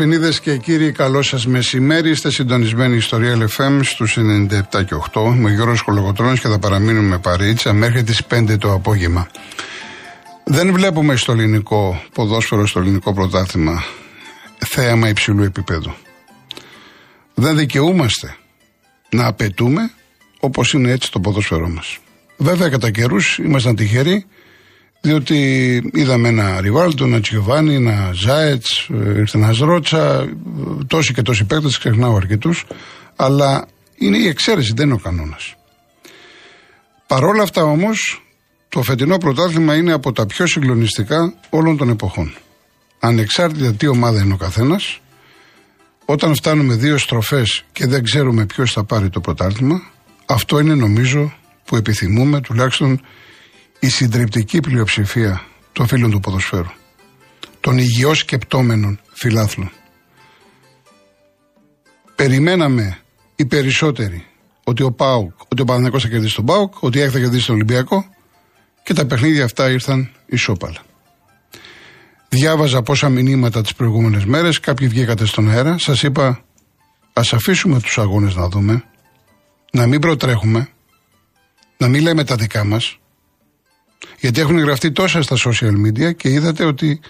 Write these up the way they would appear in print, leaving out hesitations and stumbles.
Φιλίδες και κύριοι, καλό σας μεσημέρι. Είστε συντονισμένοι ιστορία ΛΕΦΕΜ στους 97 και 8. Είμαι ο Γιώργος Κολοκοτρώνης και θα παραμείνουμε παρίτσα μέχρι τις 5 το απόγευμα. Δεν βλέπουμε στο ελληνικό ποδόσφαιρο, στο ελληνικό πρωτάθλημα, θέαμα υψηλού επίπεδου. Δεν δικαιούμαστε να απαιτούμε όπως είναι έτσι το ποδόσφαιρό μας. Βέβαια κατά καιρούς ήμασταν τυχεροί, διότι είδαμε ένα Ριβάλτο, ένα Τζιοβάνι, ένα Ζάετς, ήρθε ένας Ρότσα, τόσοι και τόσοι παίκτες, ξεχνάω αρκετούς, αλλά είναι η εξαίρεση, δεν είναι ο κανόνας. Παρόλα αυτά όμως, το φετινό πρωτάθλημα είναι από τα πιο συγκλονιστικά όλων των εποχών. Ανεξάρτητα τι ομάδα είναι ο καθένας, όταν φτάνουμε δύο στροφές και δεν ξέρουμε ποιος θα πάρει το πρωτάθλημα, αυτό είναι νομίζω που επιθυμούμε τουλάχιστον η συντριπτική πλειοψηφία των φίλων του ποδοσφαίρου, των υγιώς σκεπτόμενων φιλάθλων. Περιμέναμε οι περισσότεροι ότι ο ΠαΟΚ, ότι ο Παναδιακός θα κερδίσει τον ΠαΟΚ, ότι η ΑΕΚ θα κερδίσει τον Ολυμπιακό και τα παιχνίδια αυτά ήρθαν ισόπαλα. Διάβαζα πόσα μηνύματα τις προηγούμενες μέρες, κάποιοι βγήκατε στον αέρα, σας είπα ας αφήσουμε τους αγώνες να δούμε, να μην προτρέχουμε, να μην λέμε τα δικά μας, γιατί έχουν γραφτεί τόσα στα social media και είδατε ότι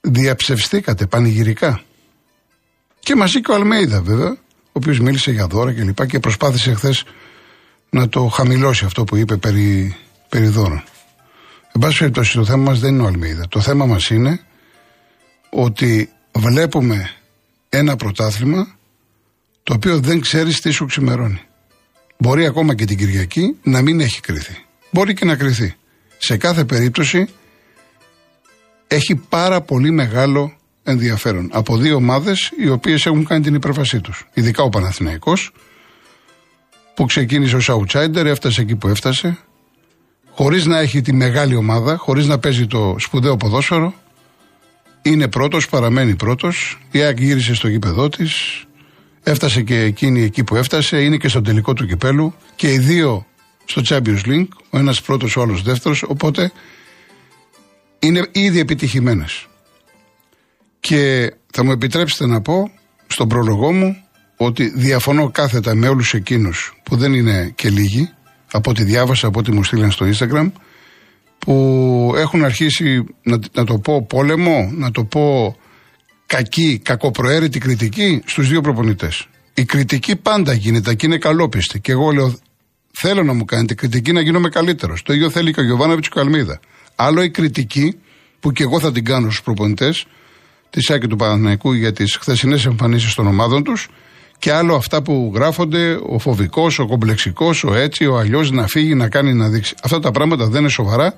διαψευστήκατε πανηγυρικά. Και μαζί και ο Αλμέιδα βέβαια, ο οποίος μίλησε για δώρα και λοιπά και προσπάθησε χθες να το χαμηλώσει αυτό που είπε περί δώρων. Εν πάση περιπτώσει, το θέμα μας δεν είναι ο Αλμέιδα. Το θέμα μας είναι ότι βλέπουμε ένα πρωτάθλημα το οποίο δεν ξέρεις τι σου ξημερώνει. Μπορεί ακόμα και την Κυριακή να μην έχει κριθεί. Μπορεί και να κριθεί. Σε κάθε περίπτωση έχει πάρα πολύ μεγάλο ενδιαφέρον από δύο ομάδες οι οποίες έχουν κάνει την υπέρβασή τους. Ειδικά ο Παναθηναϊκός που ξεκίνησε ως outsider, έφτασε εκεί που έφτασε, χωρίς να έχει τη μεγάλη ομάδα, χωρίς να παίζει το σπουδαίο ποδόσφαιρο, είναι πρώτος, παραμένει πρώτος. Η ΑΕΚ γύρισε στο γήπεδό της, έφτασε και εκείνη εκεί που έφτασε, είναι και στο τελικό του κυπέλου και οι δύο στο Champions League, ο ένας πρώτος, ο άλλος δεύτερος, οπότε είναι ήδη επιτυχημένες. Και θα μου επιτρέψετε να πω στον πρόλογό μου ότι διαφωνώ κάθετα με όλους εκείνους που δεν είναι και λίγοι, από ό,τι διάβασα, από ό,τι μου στείλαν στο Instagram, που έχουν αρχίσει να το πω πόλεμο, να το πω κακοπροαίρετη κριτική στους δύο προπονητές. Η κριτική πάντα γίνεται και είναι καλόπιστη και εγώ λέω θέλω να μου κάνετε κριτική να γίνομαι καλύτερος. Το ίδιο θέλει και ο Γιοβάνοβιτς και ο Αλμίδα. Άλλο η κριτική που και εγώ θα την κάνω στους προπονητές της ΑΕΚ και του Παναθηναϊκού για τις χθεσινές εμφανίσεις των ομάδων τους και άλλο αυτά που γράφονται, ο φοβικός, ο κομπλεξικός, ο έτσι, ο αλλιώς, να φύγει, να κάνει, να δείξει. Αυτά τα πράγματα δεν είναι σοβαρά,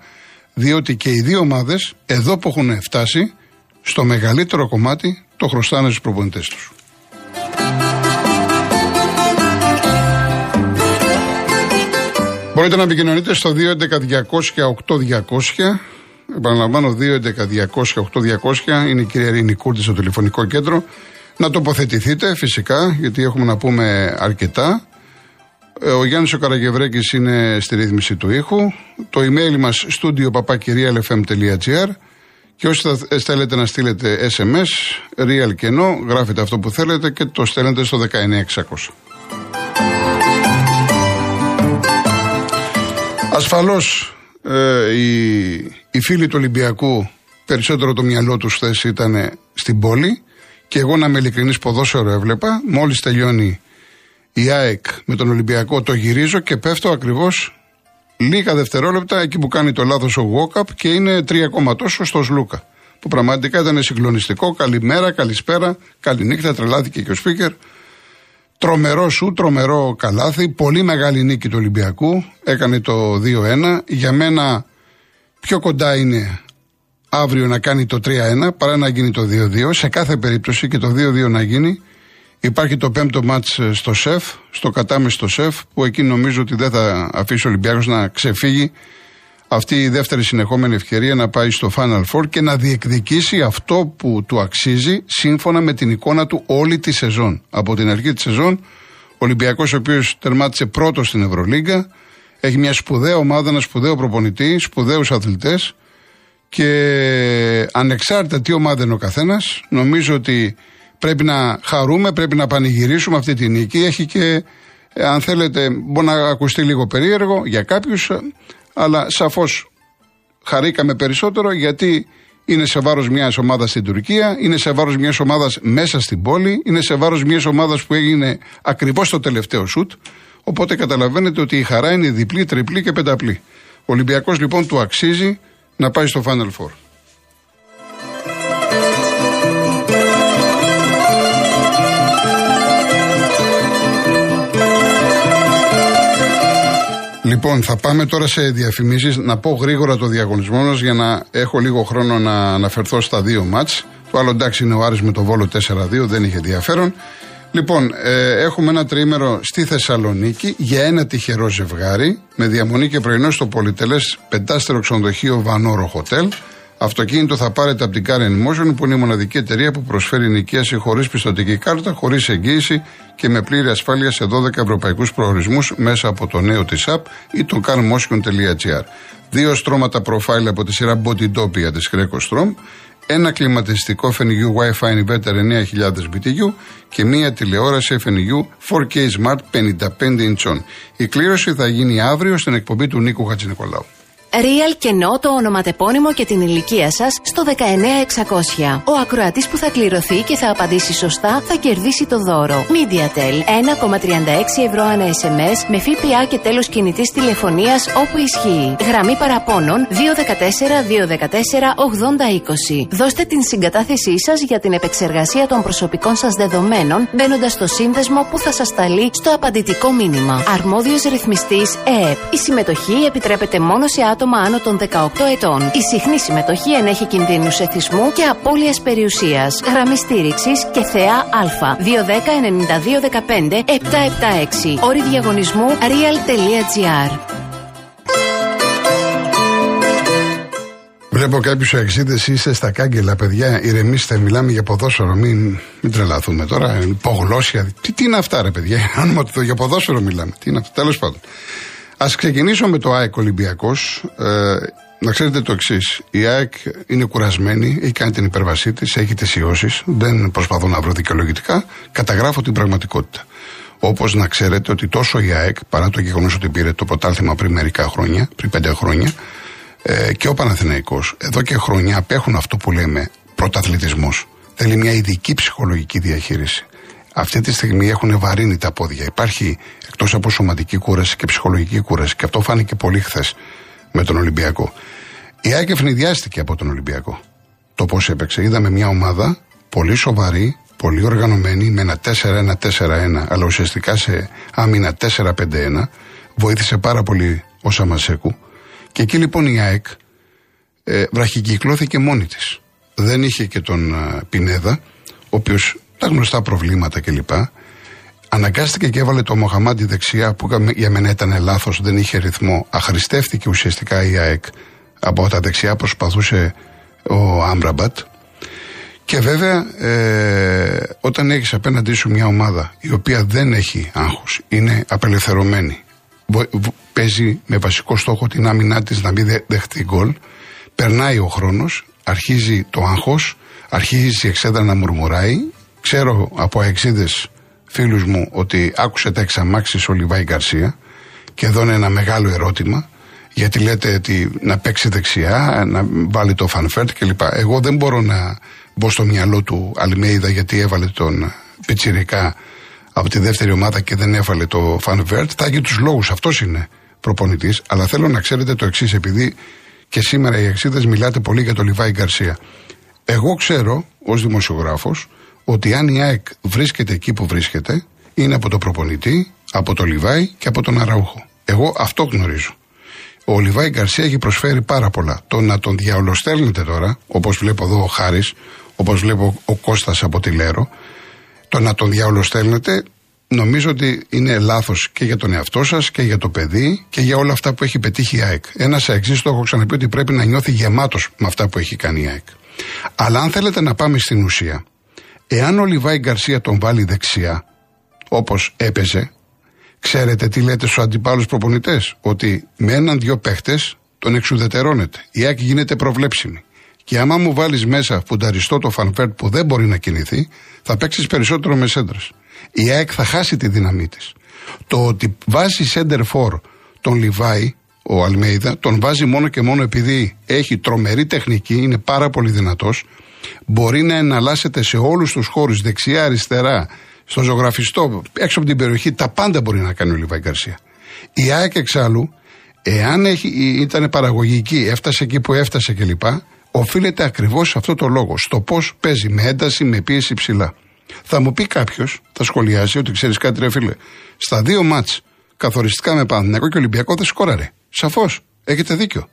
διότι και οι δύο ομάδες εδώ που έχουν φτάσει στο μεγαλύτερο κομμάτι το χρωστάνε στους προπονητές τους. Μπορείτε να επικοινωνείτε στο 211-200-8200. Επαναλαμβάνω, 211-200-8200 είναι η κυρία Ειρήνη Κούρτη στο τηλεφωνικό κέντρο. Να τοποθετηθείτε φυσικά, γιατί έχουμε να πούμε αρκετά. Ο Γιάννης ο Καραγευρέκης είναι στη ρύθμιση του ήχου. Το email μας studio@realfm.gr και όσοι θα θέλετε να στείλετε SMS, real κενό, γράφετε αυτό που θέλετε και το στέλνετε στο 19600. Ασφαλώς οι φίλοι του Ολυμπιακού περισσότερο το μυαλό τους χθες ήταν στην πόλη και εγώ να είμαι ειλικρινής ποδόσφαιρο έβλεπα, μόλις τελειώνει η ΑΕΚ με τον Ολυμπιακό το γυρίζω και πέφτω ακριβώς λίγα δευτερόλεπτα εκεί που κάνει το λάθος ο Γουόκαπ και είναι 3 κόμμα τόσο στο Σλούκα που πραγματικά ήταν συγκλονιστικό, καλημέρα, καλησπέρα, καληνύχτα, τρελάθηκε και ο σπίκερ. Τρομερό σου, τρομερό καλάθι, πολύ μεγάλη νίκη του Ολυμπιακού, έκανε το 2-1. Για μένα πιο κοντά είναι αύριο να κάνει το 3-1 παρά να γίνει το 2-2. Σε κάθε περίπτωση και το 2-2 να γίνει. Υπάρχει το 5ο μάτς στο ΣΕΦ, στο κατάμεστο ΣΕΦ, που εκεί νομίζω ότι δεν θα αφήσει ο Ολυμπιακός να ξεφύγει αυτή η δεύτερη συνεχόμενη ευκαιρία να πάει στο Final Four και να διεκδικήσει αυτό που του αξίζει σύμφωνα με την εικόνα του όλη τη σεζόν. Από την αρχή τη σεζόν, ο Ολυμπιακός, ο οποίος τερμάτισε πρώτος στην Ευρωλίγκα, έχει μια σπουδαία ομάδα, ένα σπουδαίο προπονητή, σπουδαίους αθλητές και ανεξάρτητα τι ομάδα είναι ο καθένας, νομίζω ότι πρέπει να χαρούμε, πρέπει να πανηγυρίσουμε αυτή τη νίκη. Έχει και, αν θέλετε, μπορεί να ακουστεί λίγο περίεργο για κάποιους, αλλά σαφώς χαρήκαμε περισσότερο γιατί είναι σε βάρος μιας ομάδας στην Τουρκία, είναι σε βάρος μιας ομάδας μέσα στην πόλη, είναι σε βάρος μιας ομάδας που έγινε ακριβώς το τελευταίο σουτ. Οπότε καταλαβαίνετε ότι η χαρά είναι διπλή, τριπλή και πενταπλή. Ο Ολυμπιακός λοιπόν του αξίζει να πάει στο Final Four. Λοιπόν, θα πάμε τώρα σε διαφημίσεις. Να πω γρήγορα το διαγωνισμό μας για να έχω λίγο χρόνο να αναφερθώ στα δύο μάτς. Το άλλο εντάξει είναι ο Άρης με το Βόλο 4-2, δεν είχε ενδιαφέρον. Λοιπόν, έχουμε ένα τριήμερο στη Θεσσαλονίκη για ένα τυχερό ζευγάρι με διαμονή και πρωινό στο πολυτελές πεντάστερο ξενοδοχείο Βανόρο Χοτέλ. Αυτοκίνητο θα πάρετε από την Car&Motion, που είναι η μοναδική εταιρεία που προσφέρει νοικίαση χωρίς πιστωτική κάρτα, χωρίς εγγύηση και με πλήρη ασφάλεια σε 12 ευρωπαϊκούς προορισμούς μέσα από το νέο της app ή το Car&Motion.gr. 2 στρώματα προφάιλ από τη σειρά Body Dopia της Greco Strom, ένα κλιματιστικό FNU Wi-Fi inverter 9.000 BTU και μία τηλεόραση FNU 4K Smart 55 ιντσών. Η κλήρωση θα γίνει αύριο στην εκπομπή του Νίκου Χατζηνικολάου. Real Κενό το ονοματεπώνυμο και την ηλικία σας στο 19600. Ο ακροατής που θα κληρωθεί και θα απαντήσει σωστά θα κερδίσει το δώρο. MediaTel 1,36€ ανά SMS με ΦΠΑ και τέλος κινητής τηλεφωνίας όπου ισχύει. Γραμμή παραπώνων 214-214-8020. Δώστε την συγκατάθεσή σας για την επεξεργασία των προσωπικών σας δεδομένων μπαίνοντας στο σύνδεσμο που θα σας σταλεί στο απαντητικό μήνυμα. Αρμόδιος ρυθμιστής ΕΕΠ. Η συμμετοχή επιτρέπεται μόνο σε άτομα άνω των 18 ετών. Η συχνή συμμετοχή ενέχει κινδύνους εθισμού και απώλειας περιουσίας. Γραμμή στήριξης και ΘΕΑ Α 210-9215-776. Όροι διαγωνισμού real.gr. Βλέπω κάποιους εξήδες, είστε στα κάγκελα, παιδιά. Ηρεμήστε, μιλάμε για ποδόσφαιρο. Μην τρελαθούμε τώρα. Υπογλώσια. Τι είναι αυτά, ρε παιδιά? Για ποδόσφαιρο μιλάμε. Τι είναι αυτό? Τέλος πάντων. Ας ξεκινήσω με το ΑΕΚ Ολυμπιακός. Να ξέρετε το εξής. Η ΑΕΚ είναι κουρασμένη, έχει κάνει την υπέρβασή της, έχει θυσιώσεις. Δεν προσπαθώ να βρω δικαιολογητικά. Καταγράφω την πραγματικότητα. Όπως να ξέρετε ότι τόσο η ΑΕΚ, παρά το γεγονός ότι πήρε το πρωτάθλημα πριν μερικά χρόνια, πριν 5 χρόνια, και ο Παναθηναϊκός, εδώ και χρόνια απέχουν αυτό που λέμε πρωταθλητισμός. Θέλει μια ειδική ψυχολογική διαχείριση. Αυτή τη στιγμή έχουν βαρύνει τα πόδια. Υπάρχει εκτός από σωματική κούραση και ψυχολογική κούραση. Και αυτό φάνηκε πολύ χθες με τον Ολυμπιακό. Η ΑΕΚ ευνηδιάστηκε από τον Ολυμπιακό. Το πώς έπαιξε. Είδαμε μια ομάδα πολύ σοβαρή, πολύ οργανωμένη, με ένα 4-1-4-1, αλλά ουσιαστικά σε άμυνα 4-5-1. Βοήθησε πάρα πολύ ο Σαμασέκου. Και εκεί λοιπόν η ΑΕΚ βραχικυκλώθηκε μόνη της. Δεν είχε και τον Πινέδα, ο οποίος τα γνωστά προβλήματα κλπ. Αναγκάστηκε και έβαλε το Μοχαμάντι δεξιά, που για μένα ήταν λάθος, δεν είχε ρυθμό. Αχρηστεύτηκε ουσιαστικά η ΑΕΚ από τα δεξιά, προσπαθούσε ο Άμραμπατ. Και βέβαια, όταν έχεις απέναντί σου μια ομάδα η οποία δεν έχει άγχος, είναι απελευθερωμένη, παίζει με βασικό στόχο την άμυνά της να μην δεχτεί γκολ, περνάει ο χρόνος, αρχίζει το άγχος, αρχίζει η εξέδρα να μουρμουράει. Ξέρω από αεξίδες φίλους μου ότι άκουσε τα εξαμάξεις ο Λίβαι Γκαρσία, και εδώ είναι ένα μεγάλο ερώτημα, γιατί λέτε ότι να παίξει δεξιά, να βάλει το Φαν Φέρτ κλπ. Εγώ δεν μπορώ να μπω στο μυαλό του Αλμέιδα γιατί έβαλε τον πιτσιρικά από τη δεύτερη ομάδα και δεν έβαλε το Φαν Φέρτ. Θα έχει τους λόγους, αυτός είναι προπονητής, αλλά θέλω να ξέρετε το εξής, επειδή και σήμερα οι αεξίδες μιλάτε πολύ για τον Λίβαι Γκαρσία. Εγώ ξέρω ως δημοσιογράφος ότι αν η ΑΕΚ βρίσκεται εκεί που βρίσκεται, είναι από τον προπονητή, από τον Λιβάη και από τον Αραούχο. Εγώ αυτό γνωρίζω. Ο Λίβαι Γκαρσία έχει προσφέρει πάρα πολλά. Το να τον διαολοστέλνετε τώρα, όπως βλέπω εδώ ο Χάρης, όπως βλέπω ο Κώστας από τη Λέρο, το να τον διαολοστέλνετε, νομίζω ότι είναι λάθος και για τον εαυτό σας και για το παιδί και για όλα αυτά που έχει πετύχει η ΑΕΚ. Ένας αεξής, το έχω ξαναπεί, ότι πρέπει να νιώθει γεμάτος με αυτά που έχει κάνει η ΑΕΚ. Αλλά αν θέλετε να πάμε στην ουσία. Εάν ο Λίβαι Γκαρσία τον βάλει δεξιά, όπως έπαιζε, ξέρετε τι λέτε στους αντιπάλους προπονητές? Ότι με έναν-δυο παίχτες, τον εξουδετερώνεται. Η άκη γίνεται προβλέψιμη. Και άμα μου βάλεις μέσα φουνταριστό το Φαν Φέρτ που δεν μπορεί να κινηθεί, θα παίξεις περισσότερο με σέντρες. Η ΑΕΚ θα χάσει τη δύναμή της. Το ότι βάζει σέντερ φορ τον Λιβάη, ο Αλμέιδα, τον βάζει μόνο και μόνο επειδή έχει τρομερή τεχνική, είναι πάρα πολύ δυνατός, μπορεί να εναλλάσσεται σε όλους τους χώρους, δεξιά, αριστερά, στο ζωγραφιστό, έξω από την περιοχή, τα πάντα μπορεί να κάνει ο Λίβαι Γκαρσία. Η ΑΕΚ εξάλλου, εάν ήταν παραγωγική, έφτασε εκεί που έφτασε κλπ., οφείλεται ακριβώς σε αυτό το λόγο, στο πώς παίζει, με ένταση, με πίεση ψηλά. Θα μου πει κάποιος, θα σχολιάσει ότι ξέρεις κάτι, ρε φίλε, στα δύο μάτς καθοριστικά με Παναθηναϊκό και Ολυμπιακό δεν σκόραρε. Σαφώς, έχετε δίκιο.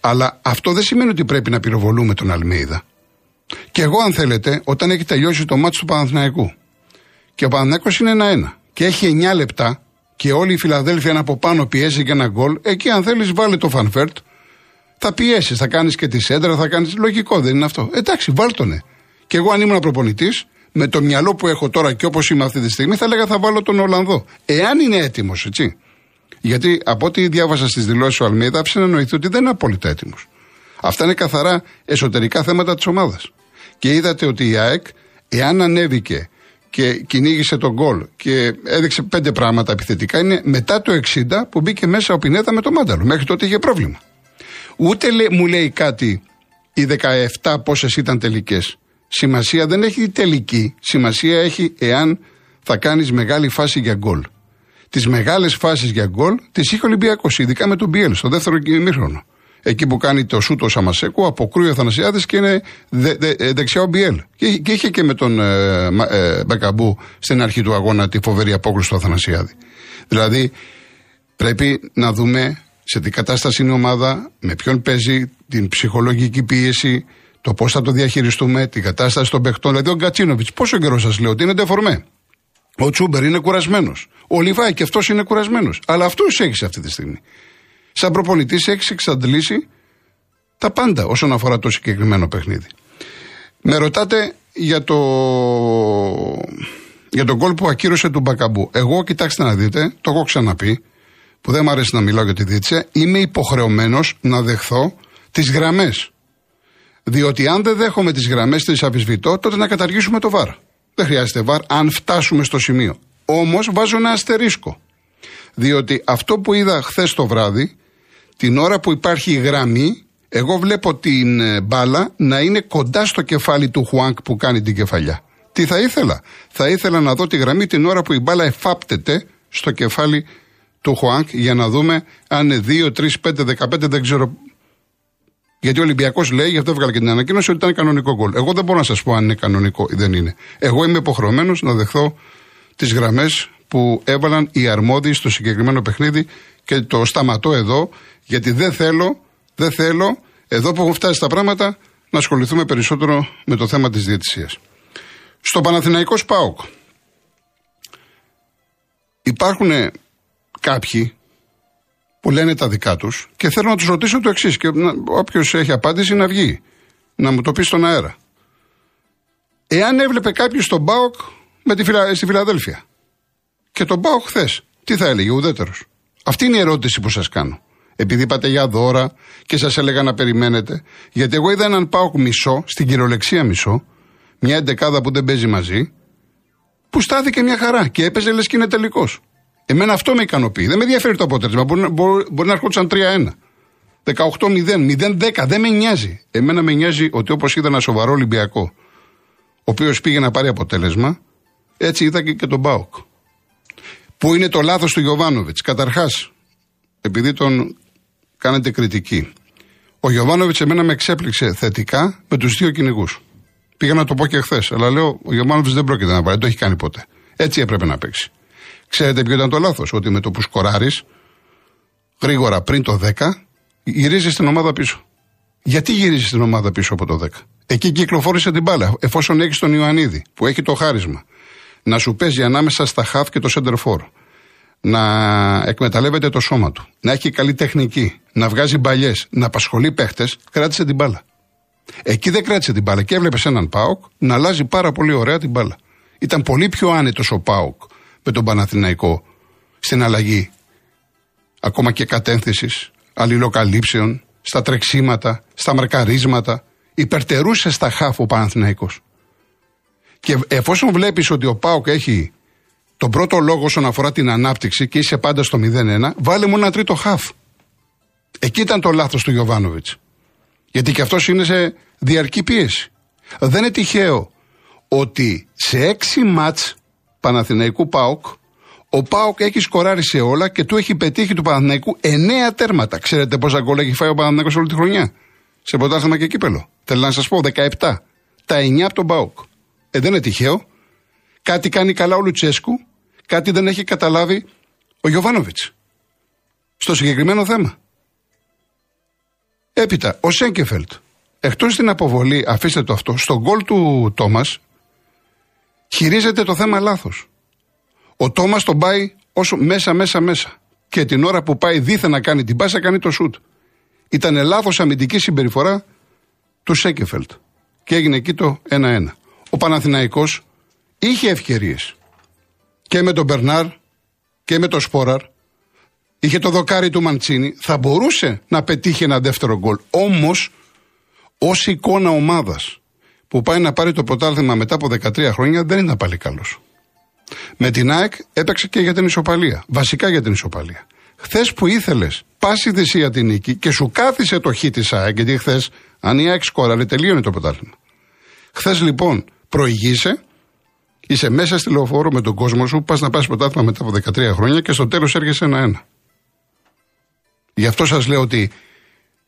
Αλλά αυτό δεν σημαίνει ότι πρέπει να πυροβολούμε τον Αλμέιδα. Και εγώ, αν θέλετε, όταν έχει τελειώσει το μάτς του Παναθηναϊκού και ο Παναθηναϊκός είναι 1-1 και έχει 9 λεπτά και όλη η Φιλαδέλφια είναι από πάνω, πιέζει για ένα γκολ, εκεί αν θέλεις βάλε το Φαν Φέρτ, θα πιέσεις, θα κάνεις και τη σέντρα, θα κάνεις. Λογικό, δεν είναι αυτό? Εντάξει, βάλτονε. Και εγώ, αν ήμουν προπονητής, με το μυαλό που έχω τώρα και όπως είμαι αυτή τη στιγμή, θα έλεγα θα βάλω τον Ολλανδό. Εάν είναι έτοιμος, έτσι. Γιατί από ό,τι διάβασα στις δηλώσεις του Αλμέιδα, άφησε να νοηθεί ότι δεν είναι απόλυτα έτοιμος. Αυτά είναι καθαρά εσωτερικά θέματα της ομάδας. Και είδατε ότι η ΑΕΚ, εάν ανέβηκε και κυνήγησε τον γκολ και έδειξε 5 πράγματα επιθετικά, είναι μετά το 60 που μπήκε μέσα ο Πινέδα με τον Μάνταλο. Μέχρι τότε είχε πρόβλημα. Ούτε μου λέει κάτι οι 17 πόσες ήταν τελικές. Σημασία δεν έχει η τελική, σημασία έχει εάν θα κάνεις μεγάλη φάση για γκολ. Τις μεγάλες φάσεις για γκολ τις είχε ο Ολυμπιακός, ειδικά με τον Μπιέλ, στο δεύτερο ημίχρονο. Εκεί που κάνει το σούτο Σαμασέκου, αποκρούει ο Θανασιάδης και είναι δεξιά ο Μπιέλ. Και είχε και με τον Μπακαμπού στην αρχή του αγώνα τη φοβερή απόκρουση του Θανασιάδη. Δηλαδή πρέπει να δούμε σε τι κατάσταση είναι η ομάδα, με ποιον παίζει, την ψυχολογική πίεση, το πώς θα το διαχειριστούμε, την κατάσταση των παιχτών. Δηλαδή, ο Γκατσίνοβιτς, πόσο καιρό σας λέω ότι είναι ντεφορμέ. Ο Τσούμπερ είναι κουρασμένος. Ο Λιβάη και αυτός είναι κουρασμένος. Αλλά αυτούς έχεις αυτή τη στιγμή. Σαν προπονητής έχεις εξαντλήσει τα πάντα όσον αφορά το συγκεκριμένο παιχνίδι. Με ρωτάτε για τον γκολ που ακύρωσε του Μπακαμπού. Εγώ, κοιτάξτε να δείτε, το έχω ξαναπεί, που δεν μου αρέσει να μιλάω για τη δίτσια, είμαι υποχρεωμένος να δεχθώ τις γραμμές. Διότι αν δεν δέχομαι τις γραμμές, τις αμφισβητώ, τότε να καταργήσουμε το βαρ. Δεν χρειάζεται βαρ αν φτάσουμε στο σημείο. Όμως βάζω ένα αστερίσκο. Διότι αυτό που είδα χθες το βράδυ, την ώρα που υπάρχει η γραμμή, εγώ βλέπω την μπάλα να είναι κοντά στο κεφάλι του Χουάνκ που κάνει την κεφαλιά. Τι θα ήθελα? Θα ήθελα να δω τη γραμμή την ώρα που η μπάλα εφάπτεται στο κεφάλι του Χουάνκ, για να δούμε αν είναι 2, 3, 5, 15, δεν ξέρω. Γιατί ο Ολυμπιακός λέει, γι' αυτό έβγαλε και την ανακοίνωση, ότι ήταν κανονικό γκολ. Εγώ δεν μπορώ να σας πω αν είναι κανονικό ή δεν είναι. Εγώ είμαι υποχρεωμένος να δεχθώ τις γραμμές που έβαλαν οι αρμόδιοι στο συγκεκριμένο παιχνίδι και το σταματώ εδώ, γιατί δεν θέλω, εδώ που έχουν φτάσει τα πράγματα, να ασχοληθούμε περισσότερο με το θέμα της διαιτησίας. Στο Παναθηναϊκός ΠαΟΚ υπάρχουν κάποιοι που λένε τα δικά τους και θέλω να τους ρωτήσω το εξής, και όποιος έχει απάντηση να βγει, να μου το πει στον αέρα. Εάν έβλεπε κάποιος στον ΠΑΟΚ στη Φιλαδέλφια και τον ΠΑΟΚ χθες, τι θα έλεγε? Ουδέτερος. Αυτή είναι η ερώτηση που σας κάνω. Επειδή είπατε για δώρα και σας έλεγα να περιμένετε, γιατί εγώ είδα έναν ΠΑΟΚ μισό, στην κυριολεξία μισό, μια εντεκάδα που δεν παίζει μαζί, που στάθηκε μια χαρά και έπαιζε λες και είναι τελικός. Εμένα αυτό με ικανοποιεί. Δεν με ενδιαφέρει το αποτέλεσμα. Μπορεί να έρχονταν 3-1, 18-0, 0-10. Δεν με νοιάζει. Εμένα με νοιάζει ότι, όπως είδα ένα σοβαρό Ολυμπιακό, ο οποίος πήγε να πάρει αποτέλεσμα, έτσι είδα και τον ΠΑΟΚ. Που είναι το λάθος του Γιοβάνοβιτς. Καταρχάς, επειδή τον κάνετε κριτική, ο Γιοβάνοβιτς εμένα με εξέπληξε θετικά με τους δύο κυνηγούς. Πήγα να το πω και χθες, αλλά λέω ο Γιοβάνοβιτς δεν πρόκειται να πάρει, δεν το έχει κάνει ποτέ. Έτσι έπρεπε να παίξει. Ξέρετε ποιο ήταν το λάθος? Ότι με το που σκοράρεις γρήγορα πριν το 10, γυρίζεις την ομάδα πίσω. Γιατί γυρίζεις την ομάδα πίσω από το 10? Εκεί κυκλοφόρησε την μπάλα. Εφόσον έχεις τον Ιωαννίδη που έχει το χάρισμα να σου παίζει ανάμεσα στα χαφ και το center for, να εκμεταλλεύεται το σώμα του, να έχει καλή τεχνική, να βγάζει μπαλιές, να απασχολεί παίχτες, κράτησε την μπάλα. Εκεί δεν κράτησε την μπάλα και έβλεπες έναν ΠΑΟΚ να αλλάζει πάρα πολύ ωραία την μπάλα. Ήταν πολύ πιο άνετος ο ΠΑΟΚ με τον Παναθηναϊκό στην αλλαγή ακόμα και κατένθεσης, αλληλοκαλύψεων, στα τρεξίματα, στα μαρκαρίσματα. Υπερτερούσε στα χάφ ο Παναθηναϊκός. Και εφόσον βλέπεις ότι ο ΠΑΟΚ έχει τον πρώτο λόγο όσον αφορά την ανάπτυξη και είσαι πάντα στο 0-1, βάλε μόνο ένα τρίτο χάφ. Εκεί ήταν το λάθος του Γιοβάνοβιτς. Γιατί και αυτός είναι σε διαρκή πίεση. Δεν είναι τυχαίο ότι σε 6 μάτς Παναθηναϊκού ΠΑΟΚ, ο ΠΑΟΚ έχει σκοράρει σε όλα και του έχει πετύχει του Παναθηναϊκού 9 τέρματα. Ξέρετε πόσα γκολ έχει φάει ο Παναθηναϊκός όλη τη χρονιά? Σε πρωτάθλημα και κύπελο. Θέλω να σας πω 17. Τα 9 από τον ΠΑΟΚ. Δεν είναι τυχαίο. Κάτι κάνει καλά ο Λουτσέσκου, κάτι δεν έχει καταλάβει ο Γιοβάνοβιτς. Στο συγκεκριμένο θέμα. Έπειτα, ο Σέκεφελτ. Εκτός στην αποβολή, αφήστε το αυτό, στον γκολ του Τόμας, χειρίζεται το θέμα λάθος. Ο Τόμας τον πάει όσο μέσα. Και την ώρα που πάει δίθεν να κάνει την πάσα, κάνει το σουτ. Ήταν λάθος αμυντική συμπεριφορά του Σέκεφελτ. Και έγινε εκεί το 1-1. Ο Παναθηναϊκός είχε ευκαιρίες. Και με τον Μπερνάρ και με τον Σπόραρ. Είχε το δοκάρι του Μαντσίνη. Θα μπορούσε να πετύχει ένα δεύτερο γκολ. Όμως, ως εικόνα ομάδας που πάει να πάρει το πρωτάθλημα μετά από 13 χρόνια, δεν ήταν πάλι καλός. Με την ΑΕΚ έπαιξε και για την ισοπαλία. Βασικά για την ισοπαλία. Χθες που ήθελες πάση θυσία την νίκη και σου κάθισε το χ της ΑΕΚ, γιατί χθες, αν η ΑΕΚ σκόραρε, τελείωνε το πρωτάθλημα. Χθες λοιπόν προηγείσαι, είσαι μέσα στη λεωφόρο με τον κόσμο σου, πας να πάρεις πρωτάθλημα μετά από 13 χρόνια και στο τέλος έρχεσαι 1-1. Γι' αυτό σας λέω ότι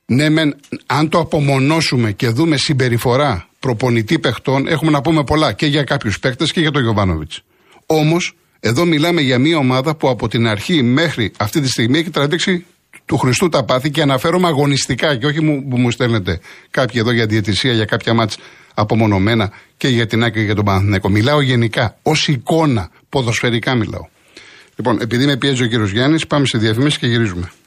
ναι, μεν, αν το απομονώσουμε και δούμε συμπεριφορά προπονητή παιχτών, έχουμε να πούμε πολλά και για κάποιους παίκτες και για τον Γιοβάνοβιτς. Όμως, εδώ μιλάμε για μια ομάδα που από την αρχή μέχρι αυτή τη στιγμή έχει τραβήξει του Χριστού τα πάθη, και αναφέρομαι αγωνιστικά και όχι που μου στέλνετε κάποιοι εδώ για διαιτησία, για κάποια μάτς απομονωμένα και για την ΑΕΚ και για τον Παναθηναϊκό. Μιλάω γενικά, ως εικόνα, ποδοσφαιρικά μιλάω. Λοιπόν, επειδή με πιέζει ο κύριος Γιάννης, πάμε σε διαφημίσεις και γυρίζουμε.